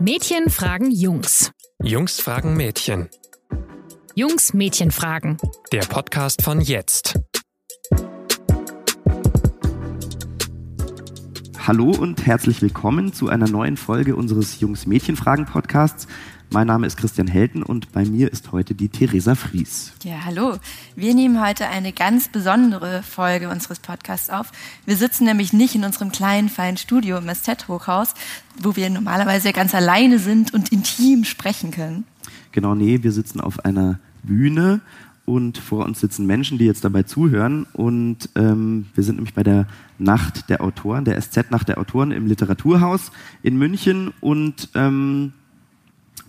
Mädchen fragen Jungs. Jungs fragen Mädchen. Jungs Mädchen fragen. Der Podcast von jetzt. Hallo und herzlich willkommen zu einer neuen Folge unseres Jungs Mädchen fragen Podcasts. Mein Name ist Christian Helten und bei mir ist heute die Theresa Fries. Ja, hallo. Wir nehmen heute eine ganz besondere Folge unseres Podcasts auf. Wir sitzen nämlich nicht in unserem kleinen, feinen Studio im SZ-Hochhaus, wo wir normalerweise ganz alleine sind und intim sprechen können. Genau, nee, wir sitzen auf einer Bühne und vor uns sitzen Menschen, die jetzt dabei zuhören. Und wir sind nämlich bei der Nacht der Autoren, der SZ-Nacht der Autoren im Literaturhaus in München und...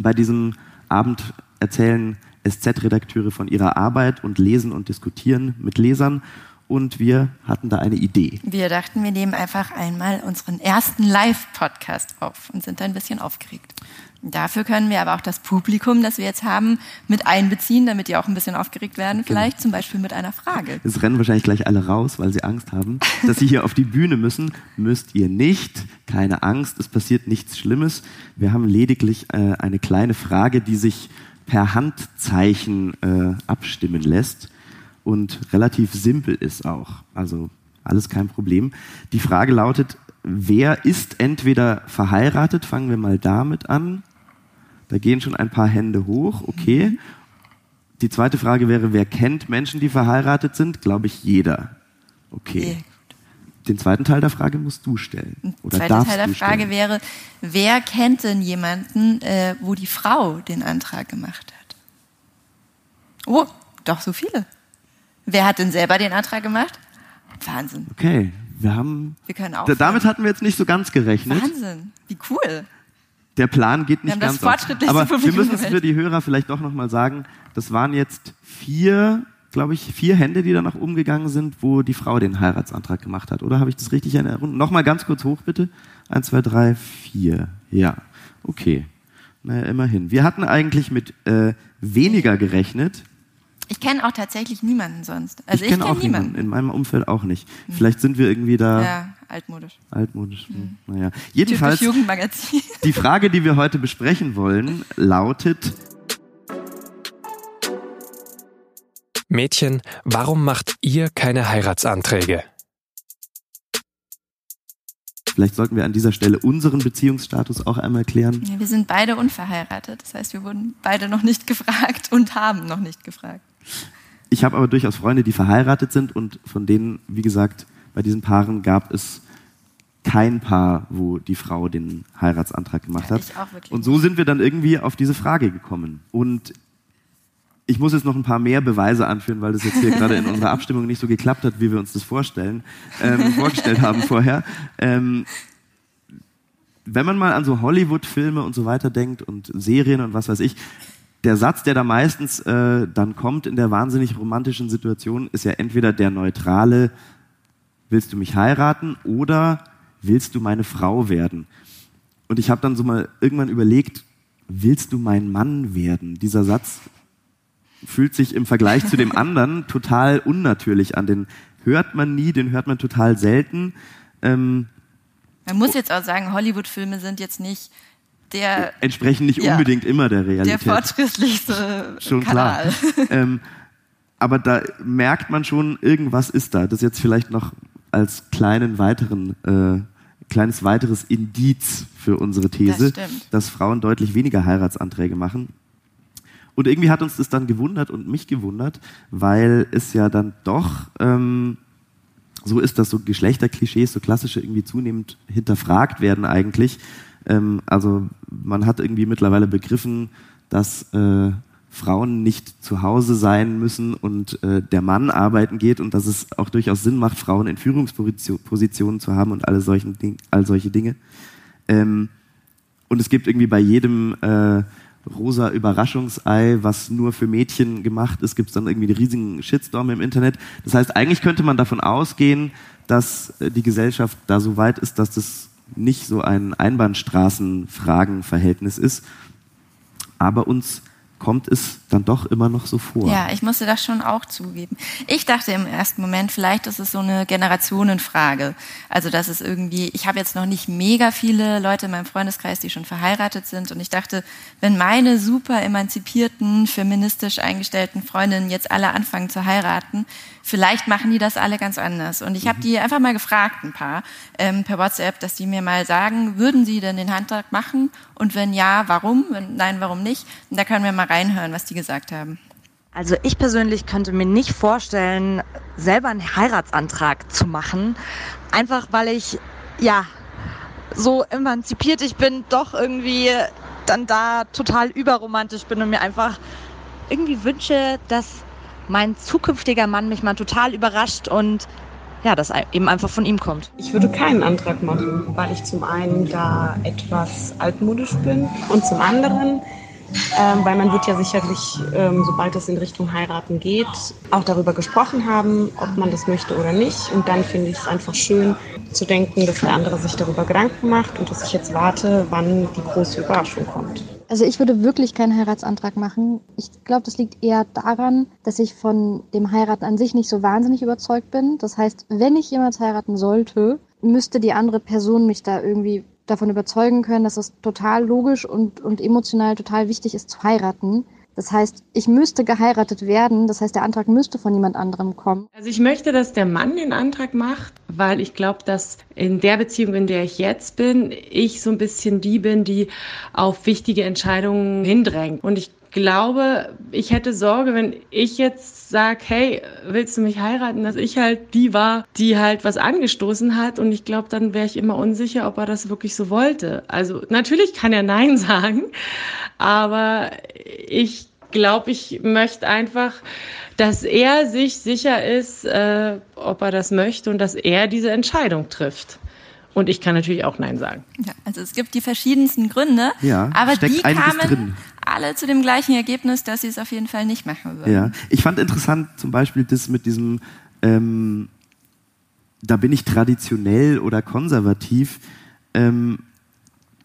Bei diesem Abend erzählen SZ-Redakteure von ihrer Arbeit und lesen und diskutieren mit Lesern. Und wir hatten da eine Idee. Wir dachten, wir nehmen einfach einmal unseren ersten Live-Podcast auf und sind da ein bisschen aufgeregt. Dafür können wir aber auch das Publikum, das wir jetzt haben, mit einbeziehen, damit die auch ein bisschen aufgeregt werden vielleicht, genau. Zum Beispiel mit einer Frage. Es rennen wahrscheinlich gleich alle raus, weil sie Angst haben, dass sie hier auf die Bühne müssen. Müsst ihr nicht, keine Angst, es passiert nichts Schlimmes. Wir haben lediglich eine kleine Frage, die sich per Handzeichen abstimmen lässt. Und relativ simpel ist auch, also alles kein Problem. Die Frage lautet, wer ist entweder verheiratet? Fangen wir mal damit an. Da gehen schon ein paar Hände hoch, okay. Die zweite Frage wäre, wer kennt Menschen, die verheiratet sind? Glaube ich, jeder. Okay. Den zweiten Teil der Frage musst du stellen. Oder der zweite Teil der Frage stellen. Wäre, wer kennt denn jemanden, wo die Frau den Antrag gemacht hat? Oh, doch so viele. Wer hat denn selber den Antrag gemacht? Wahnsinn. Okay, wir können auch. Damit hatten wir jetzt nicht so ganz gerechnet. Wahnsinn, wie cool. Der Plan geht nicht ganz auf. Aber wir müssen es für die Hörer vielleicht doch nochmal sagen, das waren jetzt vier Hände, die danach umgegangen sind, wo die Frau den Heiratsantrag gemacht hat. Oder habe ich das richtig in Erinnerung? Nochmal ganz kurz hoch, bitte. 1, 2, 3, 4. Ja, okay. Naja, immerhin. Wir hatten eigentlich mit weniger gerechnet. Ich kenne auch tatsächlich niemanden sonst. Also ich kenne niemanden. In meinem Umfeld auch nicht. Vielleicht sind wir irgendwie da... Ja, altmodisch. Altmodisch, naja. Jedenfalls, Jugendmagazin. Die Frage, die wir heute besprechen wollen, lautet... Mädchen, warum macht ihr keine Heiratsanträge? Vielleicht sollten wir an dieser Stelle unseren Beziehungsstatus auch einmal klären. Ja, wir sind beide unverheiratet. Das heißt, wir wurden beide noch nicht gefragt und haben noch nicht gefragt. Ich habe aber durchaus Freunde, die verheiratet sind und von denen, wie gesagt, bei diesen Paaren gab es kein Paar, wo die Frau den Heiratsantrag gemacht hat. Ich auch wirklich. Und so sind wir dann irgendwie auf diese Frage gekommen. Und ich muss jetzt noch ein paar mehr Beweise anführen, weil das jetzt hier gerade in unserer Abstimmung nicht so geklappt hat, wie wir uns das vorgestellt haben vorher. Wenn man mal an so Hollywood-Filme und so weiter denkt und Serien und was weiß ich, der Satz, der da meistens dann kommt in der wahnsinnig romantischen Situation, ist ja entweder der neutrale, willst du mich heiraten oder willst du meine Frau werden? Und ich habe dann so mal irgendwann überlegt, willst du mein Mann werden? Dieser Satz fühlt sich im Vergleich zu dem anderen total unnatürlich an. Den hört man nie, den hört man total selten. Man muss jetzt auch sagen, Hollywood-Filme sind jetzt nicht... entsprechen nicht unbedingt immer der Realität. Der fortschrittlichste schon Kanal. Klar. Aber da merkt man schon, irgendwas ist da. Das jetzt vielleicht noch als kleines weiteres Indiz für unsere These, dass Frauen deutlich weniger Heiratsanträge machen. Und irgendwie hat uns das dann gewundert und mich gewundert, weil es ja dann doch so ist, dass so Geschlechterklischees, so klassische irgendwie zunehmend hinterfragt werden eigentlich. Also man hat irgendwie mittlerweile begriffen, dass Frauen nicht zu Hause sein müssen und der Mann arbeiten geht und dass es auch durchaus Sinn macht, Frauen in Führungspositionen zu haben und all solche Dinge. Und es gibt irgendwie bei jedem rosa Überraschungsei, was nur für Mädchen gemacht ist, gibt es dann irgendwie einen riesigen Shitstorm im Internet. Das heißt, eigentlich könnte man davon ausgehen, dass die Gesellschaft da so weit ist, dass das nicht so ein Einbahnstraßenfragenverhältnis ist. Aber uns kommt es dann doch immer noch so vor. Ja, ich musste das schon auch zugeben. Ich dachte im ersten Moment, vielleicht ist es so eine Generationenfrage. Also dass es irgendwie, ich habe jetzt noch nicht mega viele Leute in meinem Freundeskreis, die schon verheiratet sind, und ich dachte, wenn meine super emanzipierten, feministisch eingestellten Freundinnen jetzt alle anfangen zu heiraten, vielleicht machen die das alle ganz anders. Und ich habe die einfach mal gefragt, ein paar, per WhatsApp, dass die mir mal sagen, würden sie denn den Handtag machen? Und wenn ja, warum? Wenn nein, warum nicht? Und da können wir mal reinhören, was die gesagt haben. Also ich persönlich könnte mir nicht vorstellen, selber einen Heiratsantrag zu machen. Einfach weil ich, ja, so emanzipiert ich bin, doch irgendwie dann da total überromantisch bin und mir einfach irgendwie wünsche, dass mein zukünftiger Mann mich mal total überrascht und ja, das eben einfach von ihm kommt. Ich würde keinen Antrag machen, weil ich zum einen da etwas altmodisch bin und zum anderen, weil man wird ja sicherlich, sobald es in Richtung Heiraten geht, auch darüber gesprochen haben, ob man das möchte oder nicht. Und dann finde ich es einfach schön zu denken, dass der andere sich darüber Gedanken macht und dass ich jetzt warte, wann die große Überraschung kommt. Also ich würde wirklich keinen Heiratsantrag machen. Ich glaube, das liegt eher daran, dass ich von dem Heiraten an sich nicht so wahnsinnig überzeugt bin. Das heißt, wenn ich jemals heiraten sollte, müsste die andere Person mich da irgendwie davon überzeugen können, dass es total logisch und emotional total wichtig ist zu heiraten. Das heißt, ich müsste geheiratet werden. Das heißt, der Antrag müsste von jemand anderem kommen. Also ich möchte, dass der Mann den Antrag macht, weil ich glaube, dass in der Beziehung, in der ich jetzt bin, ich so ein bisschen die bin, die auf wichtige Entscheidungen hindrängt. Und ich glaube, ich hätte Sorge, wenn ich jetzt sage, hey, willst du mich heiraten, dass ich halt die war, die halt was angestoßen hat, und ich glaube, dann wäre ich immer unsicher, ob er das wirklich so wollte. Also natürlich kann er Nein sagen, aber ich glaube, ich möchte einfach, dass er sich sicher ist, ob er das möchte und dass er diese Entscheidung trifft. Und ich kann natürlich auch Nein sagen. Ja, also es gibt die verschiedensten Gründe, ja, aber die kamen alle zu dem gleichen Ergebnis, dass sie es auf jeden Fall nicht machen würden. Ja. Ich fand interessant zum Beispiel das mit diesem, da bin ich traditionell oder konservativ, wenn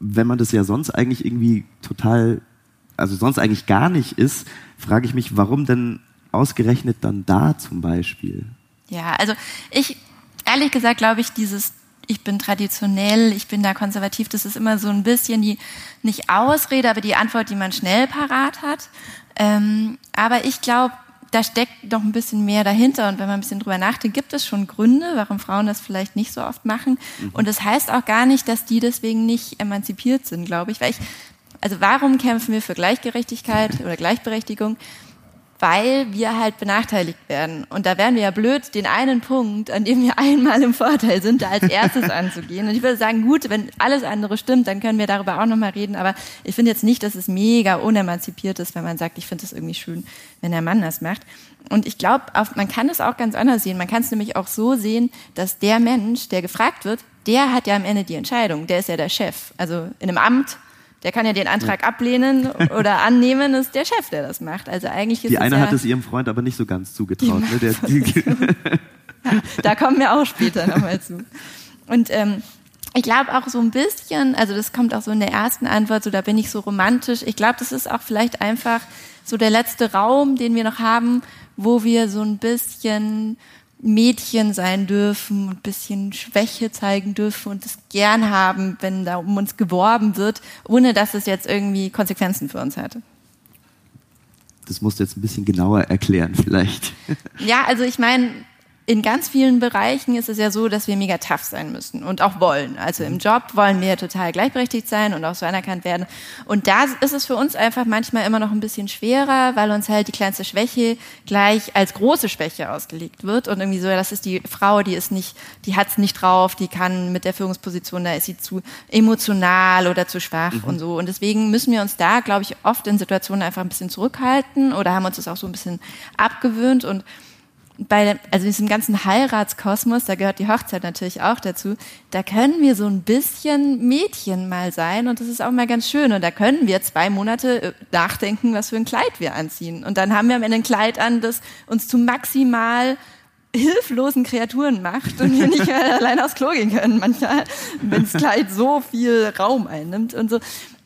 man das ja sonst eigentlich irgendwie total, also sonst eigentlich gar nicht ist, frage ich mich, warum denn ausgerechnet dann da zum Beispiel? Ja, also ich, ehrlich gesagt, glaube ich, dieses ich bin traditionell, ich bin da konservativ, das ist immer so ein bisschen die, nicht Ausrede, aber die Antwort, die man schnell parat hat. Aber ich glaube, da steckt noch ein bisschen mehr dahinter, und wenn man ein bisschen drüber nachdenkt, gibt es schon Gründe, warum Frauen das vielleicht nicht so oft machen. Und das heißt auch gar nicht, dass die deswegen nicht emanzipiert sind, glaube ich. Also warum kämpfen wir für Gleichgerechtigkeit oder Gleichberechtigung? Weil wir halt benachteiligt werden. Und da wären wir ja blöd, den einen Punkt, an dem wir einmal im Vorteil sind, da als erstes anzugehen. Und ich würde sagen, gut, wenn alles andere stimmt, dann können wir darüber auch nochmal reden. Aber ich finde jetzt nicht, dass es mega unemanzipiert ist, wenn man sagt, ich finde es irgendwie schön, wenn der Mann das macht. Und ich glaube, man kann es auch ganz anders sehen. Man kann es nämlich auch so sehen, dass der Mensch, der gefragt wird, der hat ja am Ende die Entscheidung. Der ist ja der Chef. Also in einem Amt, der kann ja den Antrag ablehnen oder annehmen, ist der Chef, der das macht. Also eigentlich ist die eine hat es ihrem Freund aber nicht so ganz zugetraut. Ne? Ja, da kommen wir auch später nochmal zu. Und ich glaube auch so ein bisschen, also das kommt auch so in der ersten Antwort, so da bin ich so romantisch. Ich glaube, das ist auch vielleicht einfach so der letzte Raum, den wir noch haben, wo wir so ein bisschen Mädchen sein dürfen und ein bisschen Schwäche zeigen dürfen und es gern haben, wenn da um uns geworben wird, ohne dass es jetzt irgendwie Konsequenzen für uns hat. Das musst du jetzt ein bisschen genauer erklären vielleicht. Ja, also ich meine, in ganz vielen Bereichen ist es ja so, dass wir mega tough sein müssen und auch wollen. Also im Job wollen wir total gleichberechtigt sein und auch so anerkannt werden. Und da ist es für uns einfach manchmal immer noch ein bisschen schwerer, weil uns halt die kleinste Schwäche gleich als große Schwäche ausgelegt wird. Und irgendwie so, das ist die Frau, die ist nicht, die hat's nicht drauf, die kann mit der Führungsposition, da ist sie zu emotional oder zu schwach und so. Und deswegen müssen wir uns da, glaube ich, oft in Situationen einfach ein bisschen zurückhalten oder haben uns das auch so ein bisschen abgewöhnt. Und also in diesem ganzen Heiratskosmos, da gehört die Hochzeit natürlich auch dazu, da können wir so ein bisschen Mädchen mal sein, und das ist auch mal ganz schön, und da können wir 2 Monate nachdenken, was für ein Kleid wir anziehen, und dann haben wir am Ende ein Kleid an, das uns zu maximal hilflosen Kreaturen macht und wir nicht allein aufs Klo gehen können manchmal, wenn das Kleid so viel Raum einnimmt und so.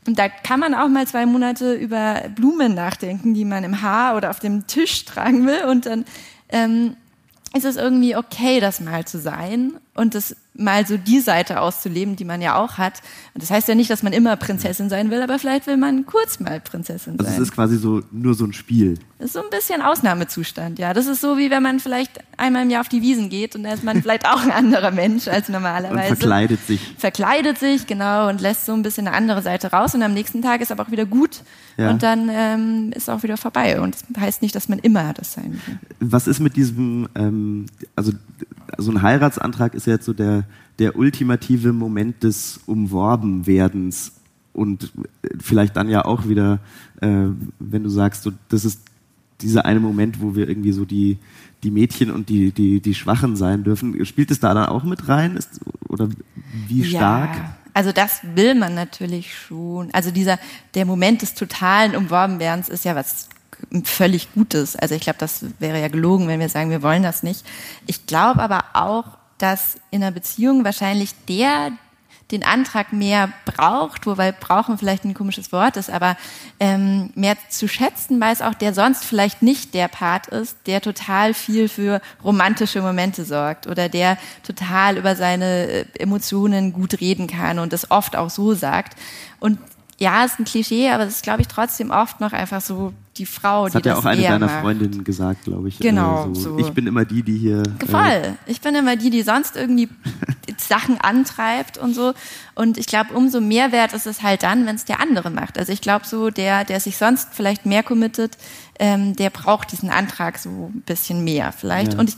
Und da kann man auch mal 2 Monate über Blumen nachdenken, die man im Haar oder auf dem Tisch tragen will. Und dann ist es irgendwie okay, das mal zu sein und das mal so die Seite auszuleben, die man ja auch hat. Und das heißt ja nicht, dass man immer Prinzessin sein will, aber vielleicht will man kurz mal Prinzessin sein. Also es ist quasi so nur so ein Spiel. Das ist so ein bisschen Ausnahmezustand, ja. Das ist so, wie wenn man vielleicht einmal im Jahr auf die Wiesen geht und da ist man vielleicht auch ein anderer Mensch als normalerweise. Und verkleidet sich. Verkleidet sich, genau, und lässt so ein bisschen eine andere Seite raus und am nächsten Tag ist aber auch wieder gut und dann ist auch wieder vorbei. Und das heißt nicht, dass man immer das sein will. Was ist mit diesem, also ein Heiratsantrag ist ja jetzt so der ultimative Moment des Umworbenwerdens und vielleicht dann ja auch wieder, wenn du sagst, so, das ist dieser eine Moment, wo wir irgendwie so die Mädchen und die Schwachen sein dürfen. Spielt es da dann auch mit rein? Oder wie stark? Ja, also das will man natürlich schon. Also der Moment des totalen Umworbenwerdens ist ja was völlig Gutes. Also ich glaube, das wäre ja gelogen, wenn wir sagen, wir wollen das nicht. Ich glaube aber auch, dass in einer Beziehung wahrscheinlich der den Antrag mehr braucht, wobei brauchen vielleicht ein komisches Wort ist, aber mehr zu schätzen weiß auch, der sonst vielleicht nicht der Part ist, der total viel für romantische Momente sorgt oder der total über seine Emotionen gut reden kann und das oft auch so sagt. Und ja, ist ein Klischee, aber es ist, glaube ich, trotzdem oft noch einfach so die Frau, die das eher macht. Das hat ja auch eine deiner Freundinnen gesagt, glaube ich. Genau. So. Ich bin immer die hier... Voll. Ich bin immer die sonst irgendwie Sachen antreibt und so. Und ich glaube, umso mehr wert ist es halt dann, wenn es der andere macht. Also ich glaube so, der sich sonst vielleicht mehr committet, der braucht diesen Antrag so ein bisschen mehr vielleicht. Ja. Und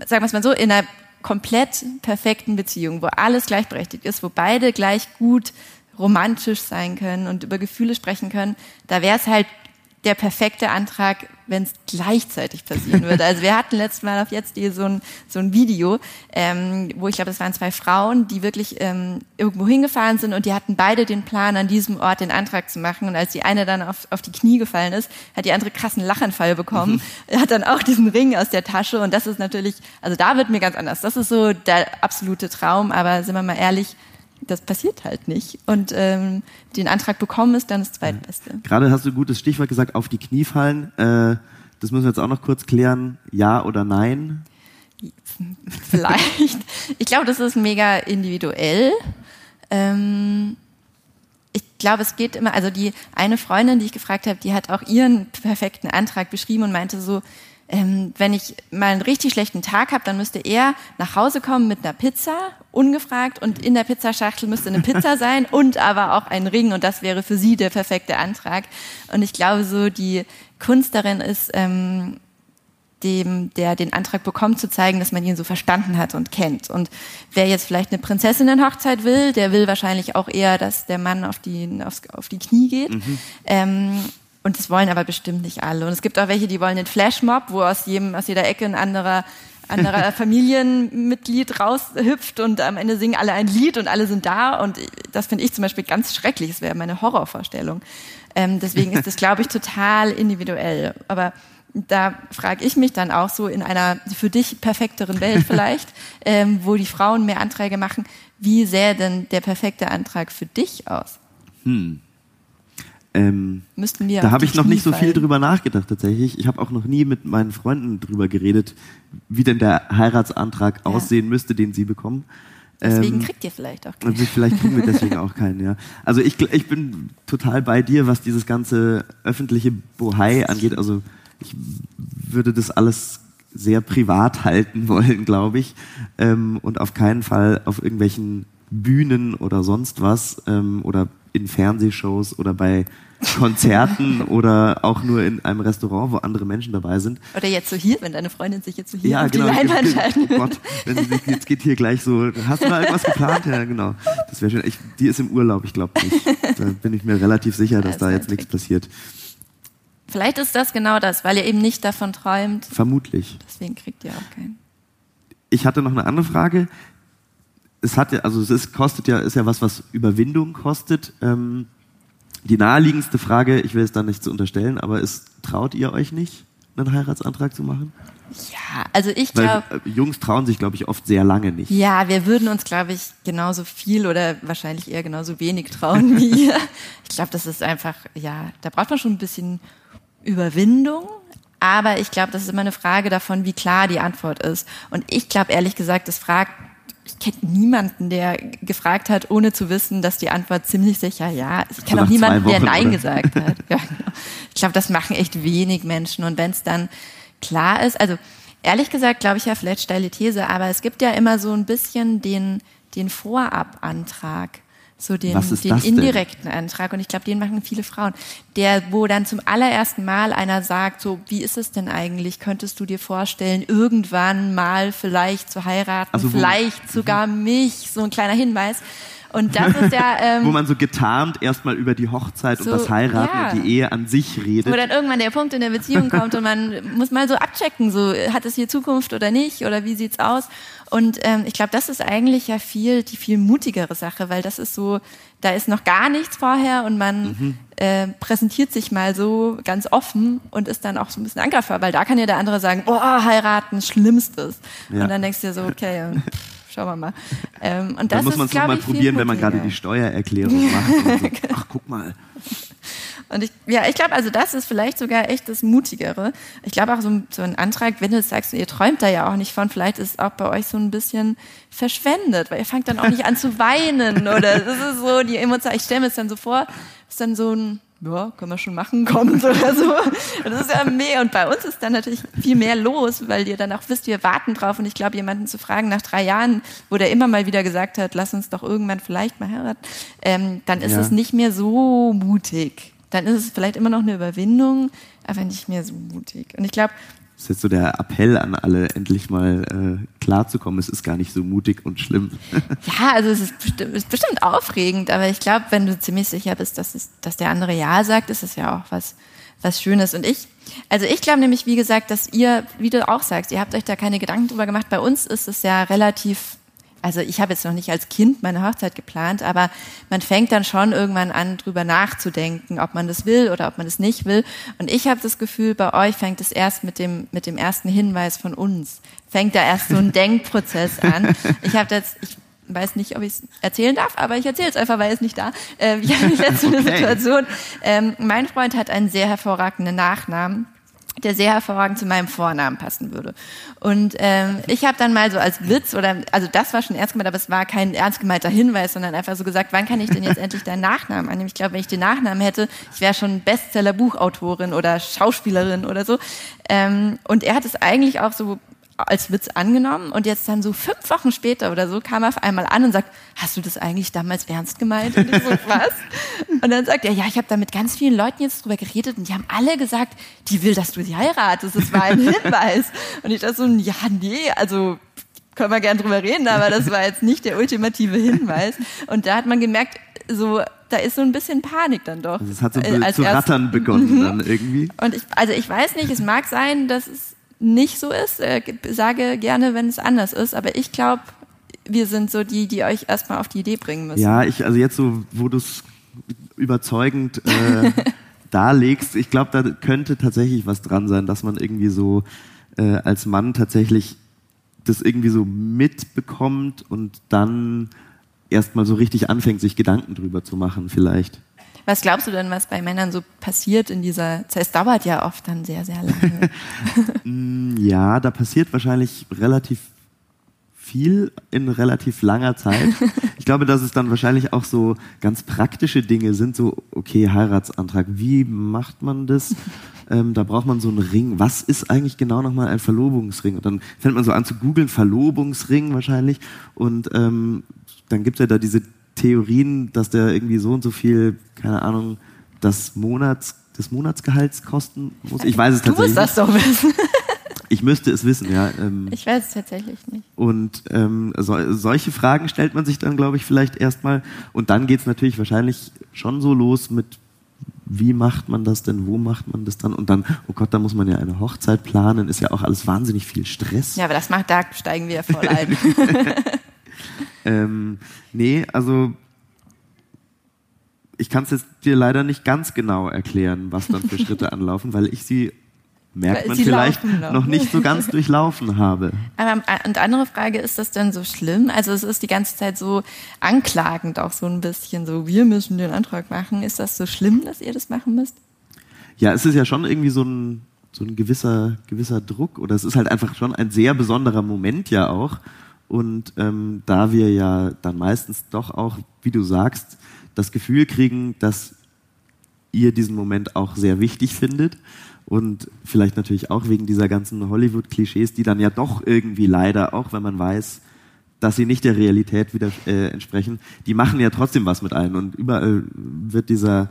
ich sage mal so, in einer komplett perfekten Beziehung, wo alles gleichberechtigt ist, wo beide gleich gut romantisch sein können und über Gefühle sprechen können, da wäre es halt der perfekte Antrag, wenn es gleichzeitig passieren würde. Also wir hatten letztes Mal auf jetzt.de so ein Video, wo ich glaube, das waren 2 Frauen, die wirklich irgendwo hingefahren sind und die hatten beide den Plan, an diesem Ort den Antrag zu machen. Und als die eine dann auf die Knie gefallen ist, hat die andere krassen Lachanfall bekommen, hat dann auch diesen Ring aus der Tasche. Und das ist natürlich, also da wird mir ganz anders. Das ist so der absolute Traum, aber sind wir mal ehrlich, das passiert halt nicht. Und den Antrag bekommen ist dann das Zweitbeste. Gerade hast du ein gutes Stichwort gesagt, auf die Knie fallen. Das müssen wir jetzt auch noch kurz klären. Ja oder nein? Vielleicht. Ich glaube, das ist mega individuell. Ich glaube, es geht immer, also die eine Freundin, die ich gefragt habe, die hat auch ihren perfekten Antrag beschrieben und meinte so, wenn ich mal einen richtig schlechten Tag habe, dann müsste er nach Hause kommen mit einer Pizza, ungefragt, und in der Pizzaschachtel müsste eine Pizza sein und aber auch ein Ring, und das wäre für sie der perfekte Antrag. Und ich glaube so, die Kunst darin ist, dem, der den Antrag bekommt, zu zeigen, dass man ihn so verstanden hat und kennt. Und wer jetzt vielleicht eine Prinzessinnenhochzeit will, der will wahrscheinlich auch eher, dass der Mann auf die Knie geht. Mhm. Und das wollen aber bestimmt nicht alle. Und es gibt auch welche, die wollen den Flashmob, wo aus jeder Ecke ein anderer Familienmitglied raushüpft und am Ende singen alle ein Lied und alle sind da. Und das finde ich zum Beispiel ganz schrecklich. Das wäre meine Horrorvorstellung. Deswegen ist das, glaube ich, total individuell. Aber da frage ich mich dann auch so in einer für dich perfekteren Welt vielleicht, wo die Frauen mehr Anträge machen, wie sähe denn der perfekte Antrag für dich aus? Müssten wir da habe ich noch nicht so viel drüber nachgedacht tatsächlich. Ich habe auch noch nie mit meinen Freunden drüber geredet, wie denn der Heiratsantrag aussehen müsste, den sie bekommen. Deswegen kriegt ihr vielleicht auch keinen. Vielleicht kriegen wir deswegen auch keinen, ja. Also ich bin total bei dir, was dieses ganze öffentliche Bohai angeht. Also ich würde das alles sehr privat halten wollen, glaube ich. Und auf keinen Fall auf irgendwelchen Bühnen oder sonst was oder in Fernsehshows oder bei Konzerten oder auch nur in einem Restaurant, wo andere Menschen dabei sind. Oder jetzt so hier, wenn deine Freundin sich jetzt so hier auf die Leinwand schalten würde. Oh Gott, wenn sie sich, jetzt geht hier gleich so, hast du mal irgendwas geplant? Ja, genau. Das wäre schön. Die ist im Urlaub, ich glaube nicht. Da bin ich mir relativ sicher, dass da jetzt nichts passiert. Vielleicht ist das genau das, weil ihr eben nicht davon träumt. Vermutlich. Deswegen kriegt ihr auch keinen. Ich hatte noch eine andere Frage. Es ist ja was Überwindung kostet. Die naheliegendste Frage, ich will es da nicht zu unterstellen, aber traut ihr euch nicht? einen Heiratsantrag zu machen? Ja, also ich glaube... Jungs trauen sich, glaube ich, oft sehr lange nicht. Ja, wir würden uns, glaube ich, genauso viel oder wahrscheinlich eher genauso wenig trauen wie ihr. Ich glaube, das ist einfach, ja, da braucht man schon ein bisschen Überwindung. Aber ich glaube, das ist immer eine Frage davon, wie klar die Antwort ist. Und ich glaube, ehrlich gesagt, ich kenne niemanden, der gefragt hat, ohne zu wissen, dass die Antwort ziemlich sicher ja ist. Ich kenne auch niemanden, der Nein gesagt hat. Ja, genau. Ich glaube, das machen echt wenig Menschen. Und wenn es dann klar ist, also ehrlich gesagt, glaube ich ja, vielleicht steile These, aber es gibt ja immer so ein bisschen den Vorabantrag, so den indirekten Antrag. Und ich glaube, den machen viele Frauen. Wo dann zum allerersten Mal einer sagt, so, wie ist es denn eigentlich? Könntest du dir vorstellen, irgendwann mal vielleicht zu heiraten, also vielleicht sogar mich? So ein kleiner Hinweis. Und das ist ja... wo man so getarnt erstmal über die Hochzeit so, und das Heiraten ja, und die Ehe an sich redet. Wo dann irgendwann der Punkt in der Beziehung kommt und man muss mal so abchecken, so hat es hier Zukunft oder nicht oder wie sieht's aus? Und ich glaube, das ist eigentlich ja die viel mutigere Sache, weil das ist so, da ist noch gar nichts vorher und man präsentiert sich mal so ganz offen und ist dann auch so ein bisschen angreifbar, weil da kann ja der andere sagen, oh, heiraten, Schlimmstes. Ja. Und dann denkst du dir so, okay, schauen wir mal. Und das dann muss man es nochmal probieren, wenn man gerade die Steuererklärung macht. Und so, ach, guck mal. Und ich glaube, also das ist vielleicht sogar echt das Mutigere. Ich glaube auch so ein Antrag, wenn du sagst, ihr träumt da ja auch nicht von, vielleicht ist es auch bei euch so ein bisschen verschwendet, weil ihr fangt dann auch nicht an zu weinen oder das ist so die Emotion. Ich stelle mir es dann so vor, ist dann so ein, ja, können wir schon machen, kommt oder so. Das ist ja mehr. Und bei uns ist dann natürlich viel mehr los, weil ihr dann auch wisst, wir warten drauf. Und ich glaube, jemanden zu fragen nach 3 Jahren, wo der immer mal wieder gesagt hat, lass uns doch irgendwann vielleicht mal heiraten, dann ist es nicht mehr so mutig. Dann ist es vielleicht immer noch eine Überwindung, aber nicht mehr so mutig. Und ich glaube... Das ist jetzt so der Appell an alle, endlich mal klarzukommen. Es ist gar nicht so mutig und schlimm. Ja, also es ist bestimmt aufregend, aber ich glaube, wenn du ziemlich sicher bist, dass der andere Ja sagt, ist es ja auch was Schönes. Und ich glaube nämlich, wie gesagt, dass ihr, wie du auch sagst, ihr habt euch da keine Gedanken drüber gemacht. Bei uns ist es ja relativ... Also ich habe jetzt noch nicht als Kind meine Hochzeit geplant, aber man fängt dann schon irgendwann an, drüber nachzudenken, ob man das will oder ob man das nicht will. Und ich habe das Gefühl, bei euch fängt es erst mit dem ersten Hinweis von uns, fängt da erst so ein Denkprozess an. Ich weiß nicht, ob ich es erzählen darf, aber ich erzähle es einfach, weil es nicht da. Ich hatte letzte Situation. Mein Freund hat einen sehr hervorragenden Nachnamen, der sehr hervorragend zu meinem Vornamen passen würde. Und ich habe dann mal so als Witz, das war schon ernst gemeint, aber es war kein ernst gemeinter Hinweis, sondern einfach so gesagt, wann kann ich denn jetzt endlich deinen Nachnamen annehmen? Ich glaube, wenn ich den Nachnamen hätte, ich wäre schon Bestseller-Buchautorin oder Schauspielerin oder so. Und er hat es eigentlich auch so als Witz angenommen und jetzt dann so 5 Wochen später oder so kam er auf einmal an und sagt, hast du das eigentlich damals ernst gemeint? Und ich so, was? Und dann sagt er, ja, ich habe da mit ganz vielen Leuten jetzt drüber geredet und die haben alle gesagt, die will, dass du sie heiratest, das war ein Hinweis. Und ich dachte so, ja, nee, also können wir gern drüber reden, aber das war jetzt nicht der ultimative Hinweis. Und da hat man gemerkt, so, da ist so ein bisschen Panik dann doch. Also es hat so zu rattern begonnen dann irgendwie. Und ich weiß nicht, es mag sein, dass es nicht so ist, sage gerne, wenn es anders ist, aber ich glaube, wir sind so die, die euch erstmal auf die Idee bringen müssen. Ja, also jetzt so, wo du es überzeugend darlegst, ich glaube, da könnte tatsächlich was dran sein, dass man irgendwie so als Mann tatsächlich das irgendwie so mitbekommt und dann erstmal so richtig anfängt, sich Gedanken drüber zu machen vielleicht. Was glaubst du denn, was bei Männern so passiert in dieser Zeit? Es dauert ja oft dann sehr, sehr lange. Ja, da passiert wahrscheinlich relativ viel in relativ langer Zeit. Ich glaube, dass es dann wahrscheinlich auch so ganz praktische Dinge sind, so, okay, Heiratsantrag, wie macht man das? Da braucht man so einen Ring. Was ist eigentlich genau nochmal ein Verlobungsring? Und dann fängt man so an zu googeln, Verlobungsring wahrscheinlich. Und dann gibt es ja da diese Theorien, dass der irgendwie so und so viel, keine Ahnung, des Monatsgehalts kosten muss. Ich weiß es tatsächlich nicht. Du musst das doch wissen. Ich müsste es wissen, ja. Ich weiß es tatsächlich nicht. Und solche Fragen stellt man sich dann, glaube ich, vielleicht erstmal. Und dann geht es natürlich wahrscheinlich schon so los mit, wie macht man das denn, wo macht man das dann? Und dann, oh Gott, da muss man ja eine Hochzeit planen, ist ja auch alles wahnsinnig viel Stress. Ja, aber da steigen wir ja voll ein. Nee, also ich kann es jetzt dir leider nicht ganz genau erklären, was dann für Schritte anlaufen, weil ich sie merkt man vielleicht noch nicht so ganz durchlaufen habe. Und andere Frage, ist das denn so schlimm? Also es ist die ganze Zeit so anklagend auch so ein bisschen, so wir müssen den Antrag machen. Ist das so schlimm, dass ihr das machen müsst? Ja, es ist ja schon irgendwie so ein gewisser Druck, oder es ist halt einfach schon ein sehr besonderer Moment ja auch. Und da wir ja dann meistens doch auch, wie du sagst, das Gefühl kriegen, dass ihr diesen Moment auch sehr wichtig findet. Und vielleicht natürlich auch wegen dieser ganzen Hollywood-Klischees, die dann ja doch irgendwie leider, auch wenn man weiß, dass sie nicht der Realität wieder entsprechen, die machen ja trotzdem was mit einem. Und überall wird dieser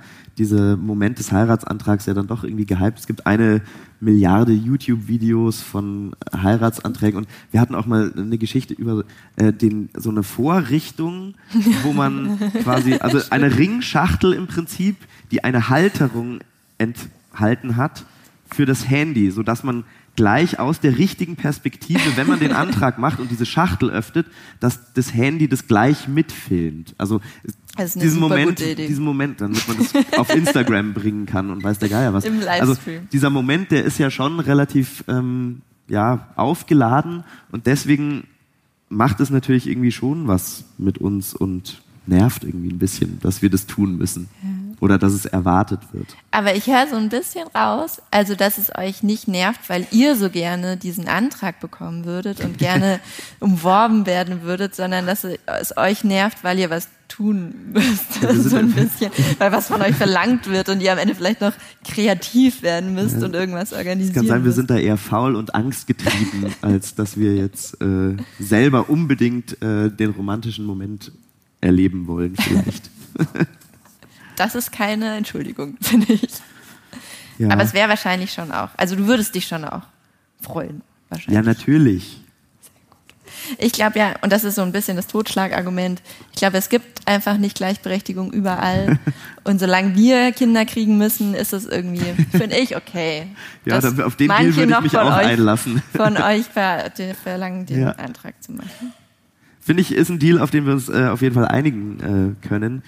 Moment des Heiratsantrags ja dann doch irgendwie gehypt. Es gibt 1 Milliarde YouTube-Videos von Heiratsanträgen. Und wir hatten auch mal eine Geschichte über so eine Vorrichtung, wo man quasi, also eine Ringschachtel im Prinzip, die eine Halterung enthalten hat für das Handy, sodass man gleich aus der richtigen Perspektive, wenn man den Antrag macht und diese Schachtel öffnet, dass das Handy das gleich mitfilmt. Also diesen Moment, damit man das auf Instagram bringen kann und weiß der Geier was. Im Livestream. Also dieser Moment, der ist ja schon relativ aufgeladen, und deswegen macht es natürlich irgendwie schon was mit uns und nervt irgendwie ein bisschen, dass wir das tun müssen. Ja. Oder dass es erwartet wird. Aber ich höre so ein bisschen raus, also dass es euch nicht nervt, weil ihr so gerne diesen Antrag bekommen würdet und gerne umworben werden würdet, sondern dass es euch nervt, weil ihr was tun müsst. Ja, so ein bisschen, weil was von euch verlangt wird und ihr am Ende vielleicht noch kreativ werden müsst und irgendwas organisieren müsst. Es kann sein, wir sind da eher faul und angstgetrieben, als dass wir jetzt selber unbedingt den romantischen Moment erleben wollen vielleicht. Das ist keine Entschuldigung, finde ich. Ja. Aber es wäre wahrscheinlich schon auch. Also du würdest dich schon auch freuen, wahrscheinlich. Ja, natürlich. Sehr gut. Ich glaube ja, und das ist so ein bisschen das Totschlagargument, ich glaube, es gibt einfach nicht Gleichberechtigung überall. Und solange wir Kinder kriegen müssen, ist es irgendwie, finde ich, okay. Ja, auf den Deal würde ich mich auch einlassen. Von euch verlangen, den Antrag zu machen. Finde ich, ist ein Deal, auf den wir uns auf jeden Fall einigen können.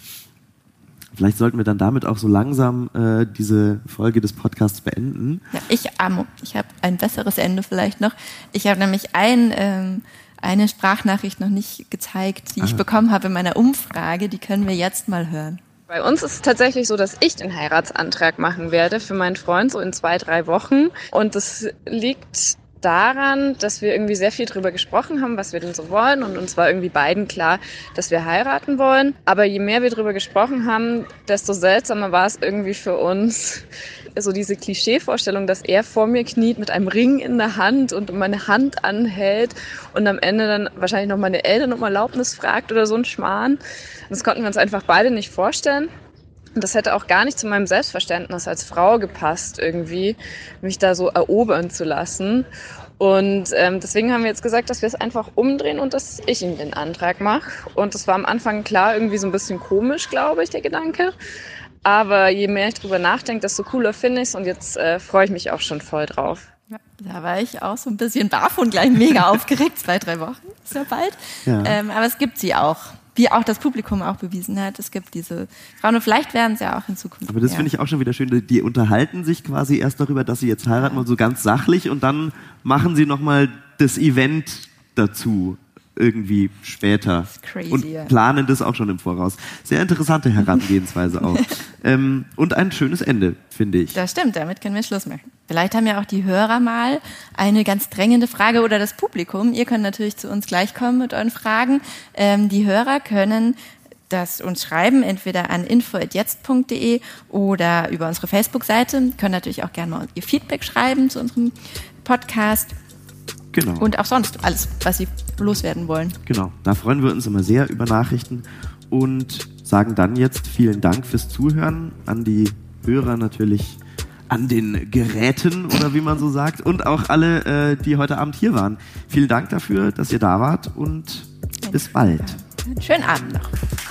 Vielleicht sollten wir dann damit auch so langsam diese Folge des Podcasts beenden. Ja, ich habe ein besseres Ende vielleicht noch. Ich habe nämlich eine Sprachnachricht noch nicht gezeigt, die ich bekommen habe in meiner Umfrage. Die können wir jetzt mal hören. Bei uns ist es tatsächlich so, dass ich den Heiratsantrag machen werde für meinen Freund so in 2-3 Wochen. Und das liegt daran, dass wir irgendwie sehr viel drüber gesprochen haben, was wir denn so wollen, und uns war irgendwie beiden klar, dass wir heiraten wollen. Aber je mehr wir drüber gesprochen haben, desto seltsamer war es irgendwie für uns, so diese Klischeevorstellung, dass er vor mir kniet mit einem Ring in der Hand und meine Hand anhält und am Ende dann wahrscheinlich noch meine Eltern um Erlaubnis fragt oder so ein Schmarrn. Das konnten wir uns einfach beide nicht vorstellen. Das hätte auch gar nicht zu meinem Selbstverständnis als Frau gepasst, irgendwie mich da so erobern zu lassen. Und deswegen haben wir jetzt gesagt, dass wir es einfach umdrehen und dass ich ihm den Antrag mache. Und das war am Anfang klar irgendwie so ein bisschen komisch, glaube ich, der Gedanke. Aber je mehr ich drüber nachdenke, desto cooler finde ich es. Und jetzt freue ich mich auch schon voll drauf. Ja, da war ich auch so ein bisschen baff und gleich mega aufgeregt. 2-3 Wochen ist ja bald. Ja. Aber es gibt sie auch. Wie auch das Publikum auch bewiesen hat, es gibt diese Frauen, und vielleicht werden es ja auch in Zukunft. Aber das finde ich auch schon wieder schön, die unterhalten sich quasi erst darüber, dass sie jetzt heiraten, und so ganz sachlich, und dann machen sie nochmal das Event dazu irgendwie später. Das ist crazy, und planen das auch schon im Voraus. Sehr interessante Herangehensweise auch. Und ein schönes Ende, finde ich. Das stimmt, damit können wir Schluss machen. Vielleicht haben ja auch die Hörer mal eine ganz drängende Frage, oder das Publikum. Ihr könnt natürlich zu uns gleich kommen mit euren Fragen. Die Hörer können das uns schreiben, entweder an info@jetzt.de oder über unsere Facebook-Seite. Ihr könnt natürlich auch gerne mal ihr Feedback schreiben zu unserem Podcast. Genau. Und auch sonst alles, was Sie loswerden wollen. Genau, da freuen wir uns immer sehr über Nachrichten und sagen dann jetzt vielen Dank fürs Zuhören an die Hörer natürlich, an den Geräten oder wie man so sagt, und auch alle, die heute Abend hier waren. Vielen Dank dafür, dass ihr da wart, und bis bald. Schönen Abend noch.